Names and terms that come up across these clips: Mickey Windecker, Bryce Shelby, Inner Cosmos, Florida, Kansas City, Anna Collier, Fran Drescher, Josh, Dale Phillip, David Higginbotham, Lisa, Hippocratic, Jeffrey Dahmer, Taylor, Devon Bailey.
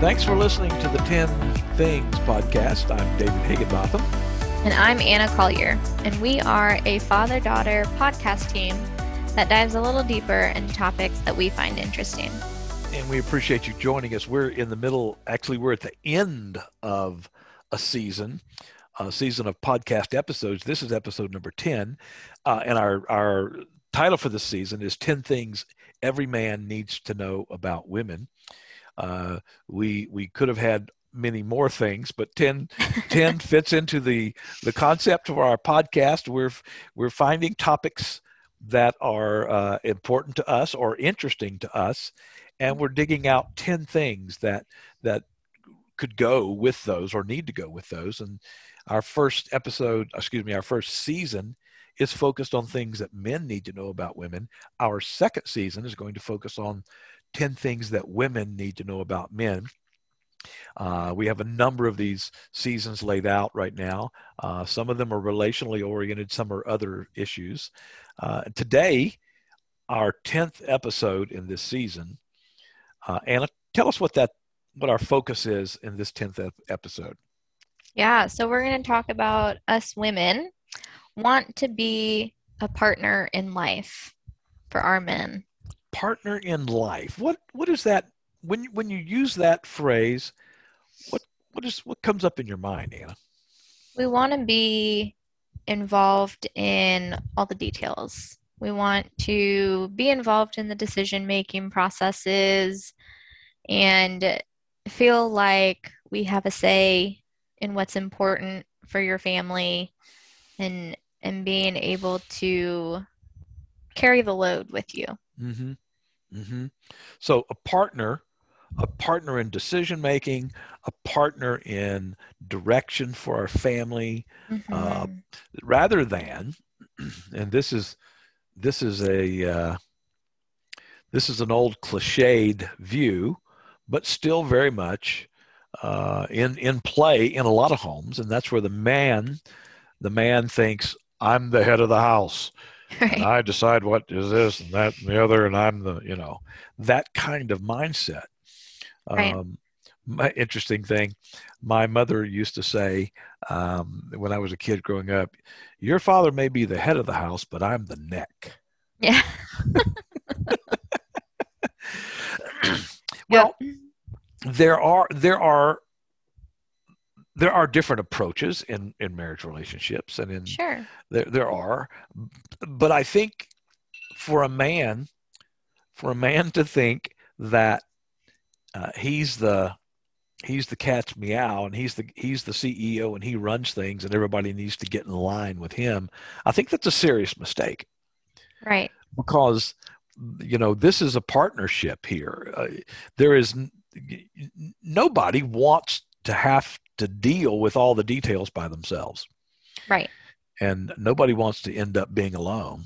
Thanks for listening to the 10 Things podcast. I'm David Higginbotham. And I'm Anna Collier. And we are a father-daughter podcast team that dives a little deeper into topics that we find interesting. And we appreciate you joining us. We're in the middle, actually, we're at the end of a season of podcast episodes. This is episode number 10. And our title for this season is 10 Things Every Man Needs to Know About Women. We could have had many more things, but 10 fits into the concept of our podcast. We're finding topics that are important to us or interesting to us, and we're digging out 10 things that could go with those or need to go with those. And our first season is focused on things that men need to know about women. Our second season is going to focus on 10 things that women need to know about men. We have a number of these seasons laid out right now. Some of them are relationally oriented, some are other issues. Today, our 10th episode in this season. Anna, tell us what our focus is in this 10th episode. Yeah, so we're going to talk about us women want to be a partner in life for our men. Partner in life. What is that? When you use that phrase, what comes up in your mind, Anna? We want to be involved in all the details. We want to be involved in the decision-making processes and feel like we have a say in what's important for your family and being able to carry the load with you. Mm-hmm. Mm-hmm. So a partner in decision making, a partner in direction for our family, mm-hmm. Rather than, and this is an old cliched view, but still very much in play in a lot of homes, and that's where the man thinks, I'm the head of the house. Right. And I decide what is this and that and the other, and I'm that kind of mindset. Right. Interesting thing, my mother used to say when I was a kid growing up, your father may be the head of the house, but I'm the neck. Yeah. Well, yep. There are different approaches in marriage relationships, and sure. There are, but I think for a man to think that he's the cat's meow and he's the CEO and he runs things and everybody needs to get in line with him, I think that's a serious mistake. Right. Because this is a partnership here. There is nobody wants to have to deal with all the details by themselves. Right. And nobody wants to end up being alone.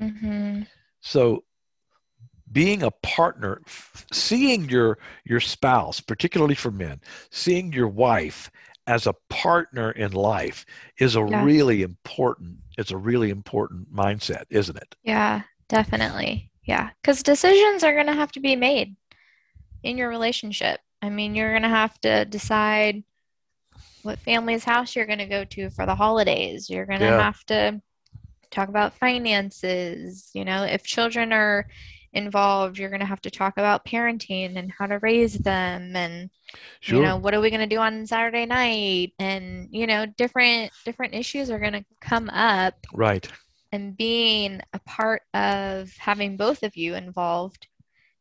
Mm-hmm. So being a partner, seeing your spouse, particularly for men, seeing your wife as a partner in life is a really important mindset, isn't it? Yeah, definitely. Yeah. 'Cause decisions are going to have to be made in your relationship. I mean, you're going to have to decide what family's house you're going to go to for the holidays. You're going to have to talk about finances. If children are involved, you're going to have to talk about parenting and how to raise them. And, sure. What are we going to do on Saturday night? And, different issues are going to come up. Right. And being a part of having both of you involved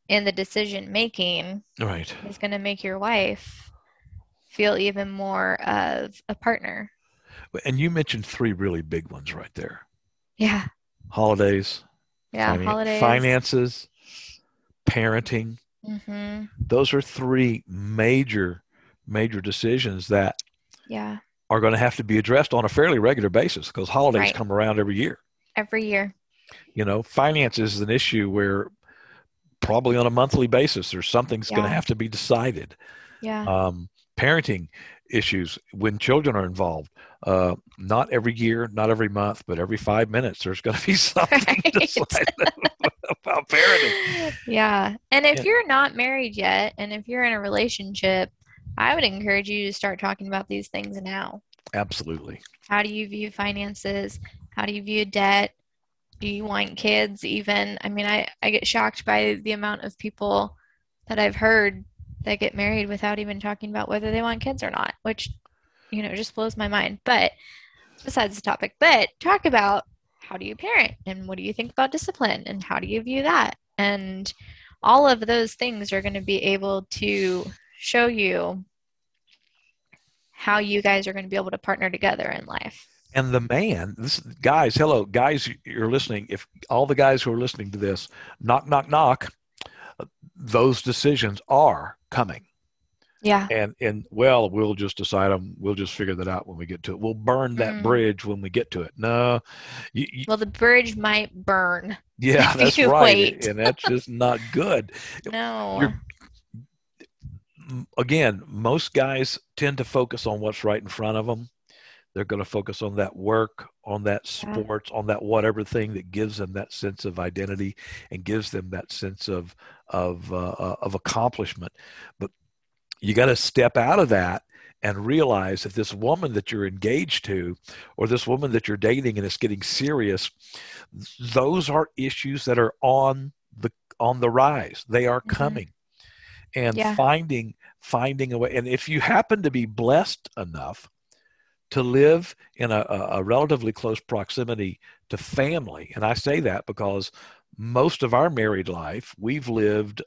in the decision making, right, is going to make your wife feel even more of a partner. And you mentioned three really big ones right there. Yeah. Holidays. Yeah. Holidays. Finances, parenting. Mm-hmm. Those are three major, major decisions that are going to have to be addressed on a fairly regular basis because holidays come around every year. Every year. Finances is an issue where probably on a monthly basis or something's going to have to be decided. Yeah. Parenting issues when children are involved, not every year, not every month, but every 5 minutes, there's going to be something decided about parenting. Yeah. And if you're not married yet, and if you're in a relationship, I would encourage you to start talking about these things now. Absolutely. How do you view finances? How do you view debt? Do you want kids even? I mean, I get shocked by the amount of people that I've heard that get married without even talking about whether they want kids or not, which, you know, just blows my mind. But besides the topic, but talk about how do you parent and what do you think about discipline and how do you view that? And all of those things are going to be able to show you how you guys are going to be able to partner together in life. And the man, guys, hello, guys, you're listening. If all the guys who are listening to this, knock, knock, knock, those decisions are coming. Yeah. And well, we'll just decide them. We'll just figure that out when we get to it. We'll burn that bridge when we get to it. No. Well, the bridge might burn. Yeah, that's right. Wait. And that's just not good. No. Again, most guys tend to focus on what's right in front of them. They're going to focus on that work, on that sports, on that whatever thing that gives them that sense of identity and gives them that sense of accomplishment. But you got to step out of that and realize that this woman that you're engaged to, or this woman that you're dating and it's getting serious, those are issues that are on the rise. They are coming. And finding a way. And if you happen to be blessed enough to live in a relatively close proximity to family. And I say that because most of our married life, we've lived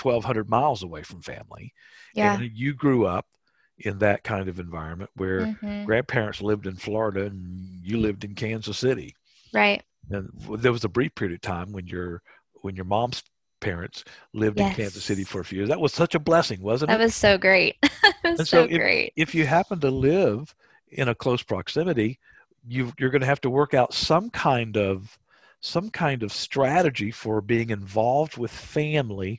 1,200 miles away from family. Yeah. And you grew up in that kind of environment where grandparents lived in Florida and you lived in Kansas City. Right. And there was a brief period of time when your mom's parents lived in Kansas City for a few years. That was such a blessing, wasn't it? That was so great. Great. If you happen to live in a close proximity, you're going to have to work out some kind of strategy for being involved with family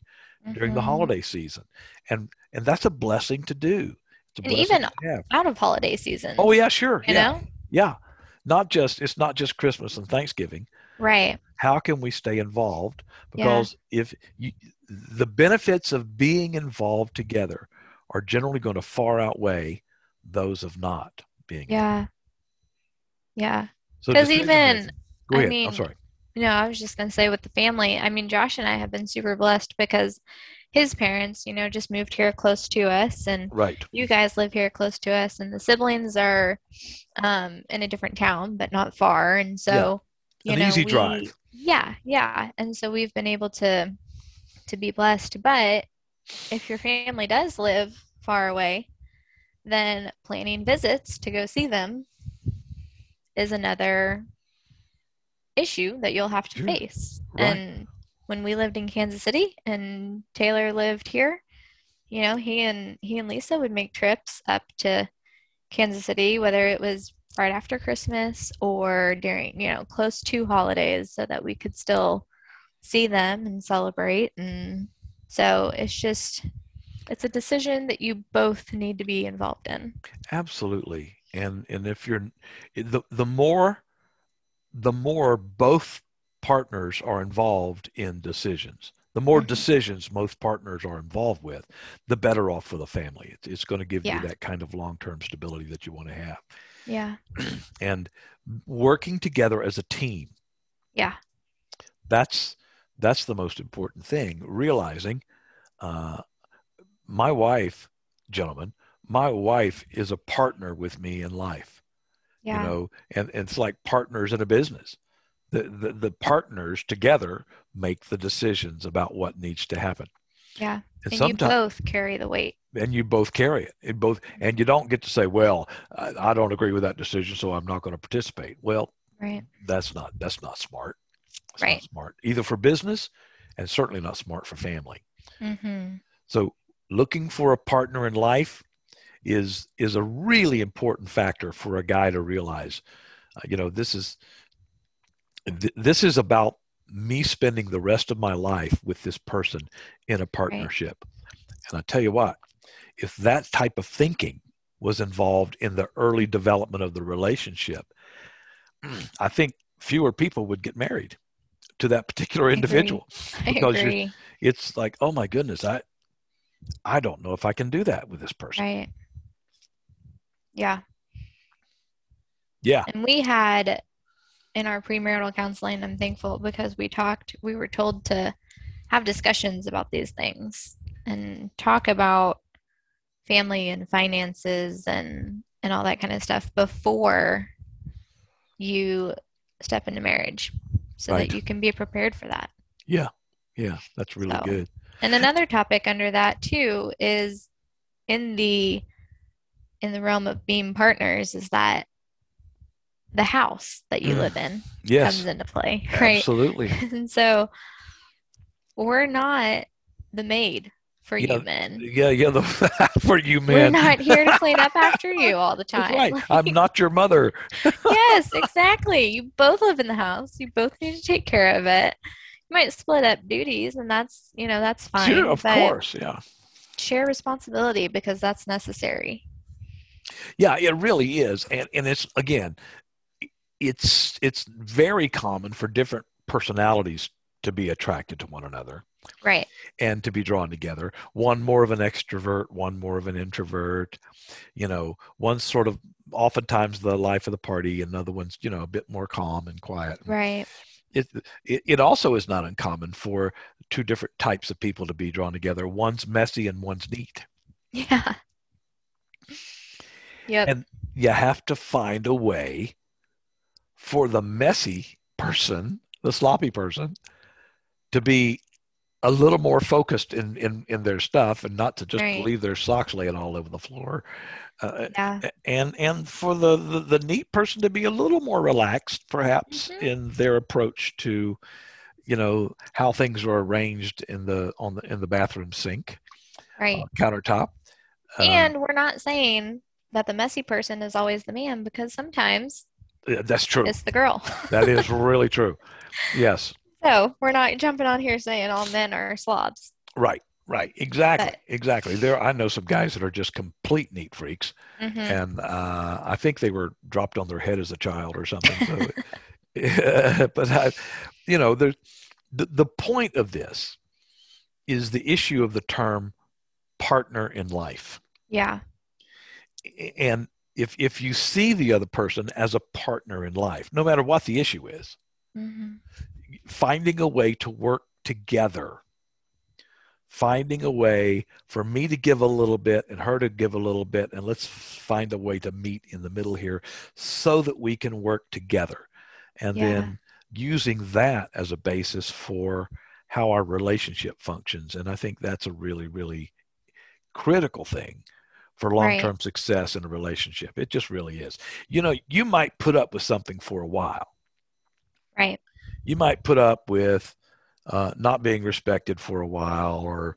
during the holiday season. And that's a blessing to do. It's a blessing to have. Out of holiday season. Oh yeah, sure. You know? Yeah. It's not just Christmas and Thanksgiving. Right. How can we stay involved? Because the benefits of being involved together are generally going to far outweigh those of not being. Yeah. Yeah. Because I'm sorry. No, I was just going to say with the family, I mean, Josh and I have been super blessed because his parents, you know, just moved here close to us and you guys live here close to us and the siblings are in a different town, but not far. And so, you know, an easy drive. Yeah. Yeah. And so we've been able to be blessed. But if your family does live far away, then planning visits to go see them is another issue that you'll have to face. Right. And when we lived in Kansas City and Taylor lived here, you know, he and Lisa would make trips up to Kansas City, whether it was right after Christmas or during, you know, close to holidays so that we could still see them and celebrate. And so it's a decision that you both need to be involved in. Absolutely. And if you're the more both partners are involved in decisions, the more decisions both partners are involved with, the better off for the family. It's going to give you that kind of long-term stability that you want to have. Yeah. And working together as a team. Yeah. That's the most important thing, realizing, my wife, gentlemen, my wife is a partner with me in life, you know, and it's like partners in a business. The partners together make the decisions about what needs to happen. Yeah. And you both carry the weight. And you both carry it. And you don't get to say, well, I don't agree with that decision, so I'm not going to participate. Well, that's not smart. That's not smart, either for business and certainly not smart for family. Mm-hmm. So, looking for a partner in life is a really important factor for a guy to realize, you know, this is about me spending the rest of my life with this person in a partnership. Right. And I tell you what, if that type of thinking was involved in the early development of the relationship, I think fewer people would get married to that particular individual. I agree. It's like, oh my goodness, I don't know if I can do that with this person. Right. Yeah. Yeah. And we had in our premarital counseling, I'm thankful because we were told to have discussions about these things and talk about family and finances and all that kind of stuff before you step into marriage so right. that you can be prepared for that. Yeah. Yeah. That's really good. And another topic under that too is in the realm of being partners is that the house that you live in comes into play, right? Absolutely. And so we're not the maid for you men. For you men. We're not here to clean up after you all the time. That's right. Like, I'm not your mother. Yes, exactly. You both live in the house. You both need to take care of it. You might split up duties, and that's fine. Sure, of course, yeah. Share responsibility because that's necessary. Yeah, it really is. And it's, again, it's very common for different personalities to be attracted to one another. Right. And to be drawn together. One more of an extrovert, one more of an introvert, one sort of oftentimes the life of the party, another one's, a bit more calm and quiet. Right. It also is not uncommon for two different types of people to be drawn together. One's messy and one's neat. Yeah. Yep. And you have to find a way for the messy person, the sloppy person, to be a little more focused in their stuff and not to just leave their socks laying all over the floor. And for the neat person to be a little more relaxed, perhaps, in their approach to, how things are arranged in the bathroom sink, countertop. And we're not saying that the messy person is always the man, because sometimes that's true. It's the girl. That is really true. Yes. So we're not jumping on here saying all men are slobs. Right. Exactly. I know some guys that are just complete neat freaks. And I think they were dropped on their head as a child or something. So, but the point of this is the issue of the term partner in life. Yeah. And if you see the other person as a partner in life, no matter what the issue is, finding a way to work together, finding a way for me to give a little bit and her to give a little bit, and let's find a way to meet in the middle here so that we can work together. And then using that as a basis for how our relationship functions. And I think that's a really, really critical thing for long-term success in a relationship. It just really is. You might put up with something for a while. Right. You might put up with not being respected for a while or,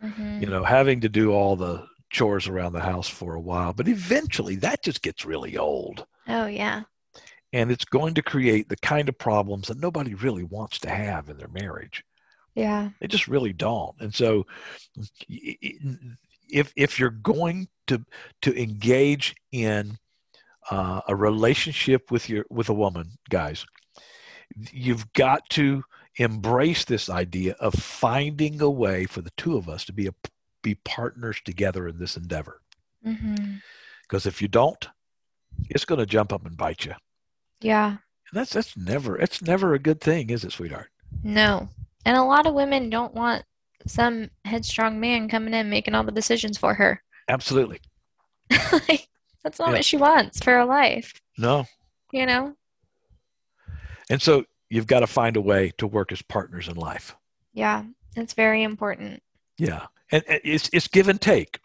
having to do all the chores around the house for a while. But eventually that just gets really old. Oh, yeah. And it's going to create the kind of problems that nobody really wants to have in their marriage. Yeah. They just really don't. And so if you're going to engage in a relationship with a woman, guys, you've got to embrace this idea of finding a way for the two of us to be partners together in this endeavor. Because if you don't, it's going to jump up and bite you. Yeah. And that's never a good thing, is it, sweetheart? No. And a lot of women don't want some headstrong man coming in making all the decisions for her. Absolutely. That's not what she wants for her life. No. And so you've got to find a way to work as partners in life. Yeah, it's very important. Yeah, and it's give and take,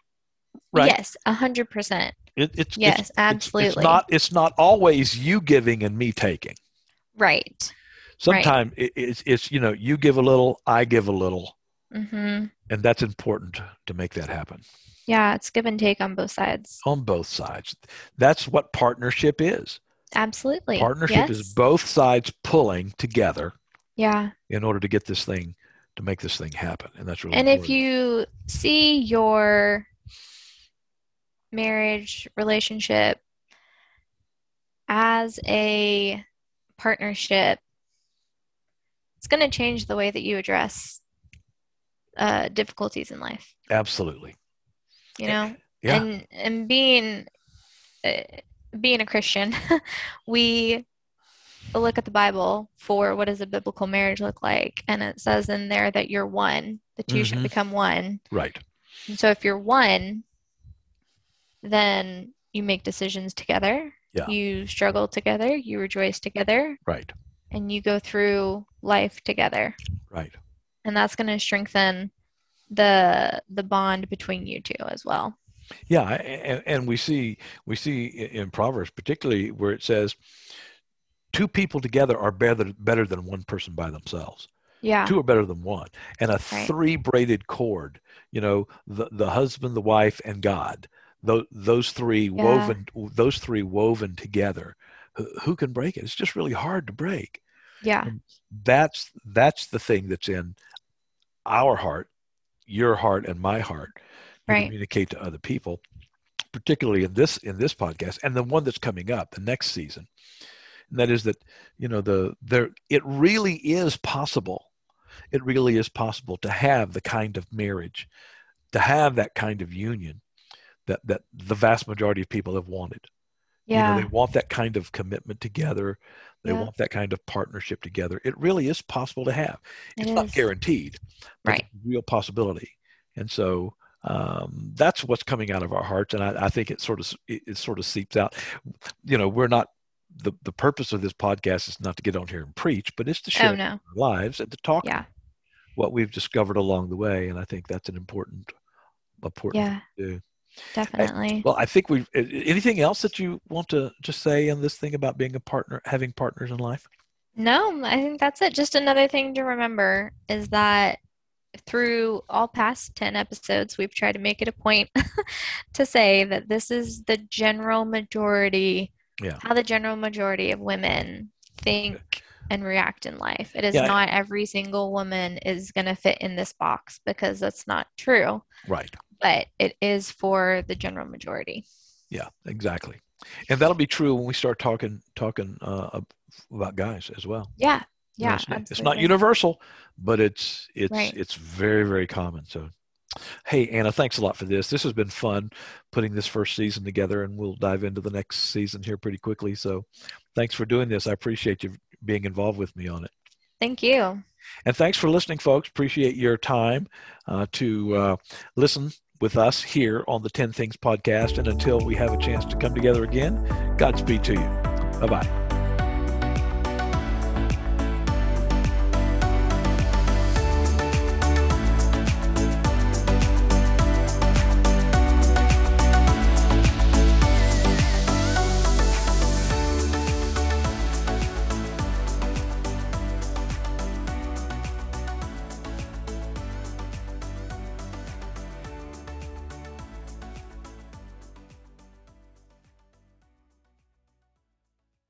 right? Yes, 100%. Absolutely. It's not always you giving and me taking. Right. Sometimes it's you give a little, I give a little, and that's important to make that happen. Yeah, it's give and take on both sides. On both sides, that's what partnership is. Absolutely. Partnership is both sides pulling together. Yeah. In order to get this thing, to make this thing happen. And that's really important. If you see your marriage relationship as a partnership, it's going to change the way that you address difficulties in life. Absolutely. You know, yeah. And being a Christian, we look at the Bible for what does a biblical marriage look like? And it says in there that you're one, the two should become one. Right. And so if you're one, then you make decisions together. Yeah. You struggle together. You rejoice together. Right. And you go through life together. Right. And that's going to strengthen the bond between you two as well. Yeah. And we see in Proverbs particularly where it says, two people together are better than one person by themselves. Yeah. Two are better than one. And a three-braided cord, you know, the husband, the wife, and God, those three woven together, who can break it? It's just really hard to break. Yeah. And that's the thing that's in our heart, your heart, and my heart. Right. Communicate to other people, particularly in this podcast, and the one that's coming up the next season. And that is that, you know, it really is possible. It really is possible to have the kind of marriage, to have that kind of union that the vast majority of people have wanted. Yeah. You know, they want that kind of commitment together. They want that kind of partnership together. It really is possible to have. It's not guaranteed, but it's a real possibility. And so that's what's coming out of our hearts. And I think it sort of seeps out. You know, we're not, the purpose of this podcast is not to get on here and preach, but it's to share our lives and to talk about what we've discovered along the way. And I think that's an important thing to do. Definitely. And, well, I think anything else that you want to just say in this thing about being a partner, having partners in life? No, I think that's it. Just another thing to remember is that through all past 10 episodes, we've tried to make it a point to say that this is the general majority, how the general majority of women think and react in life. It is not every single woman is going to fit in this box, because that's not true. Right. But it is for the general majority. Yeah, exactly. And that'll be true when we start talking about guys as well. Yeah. Yeah. You know, it's not universal, but it's very, very common. So, hey, Anna, thanks a lot for this. This has been fun putting this first season together, and we'll dive into the next season here pretty quickly. So thanks for doing this. I appreciate you being involved with me on it. Thank you. And thanks for listening, folks. Appreciate your time to listen with us here on the 10 Things Podcast. And until we have a chance to come together again, Godspeed to you. Bye-bye.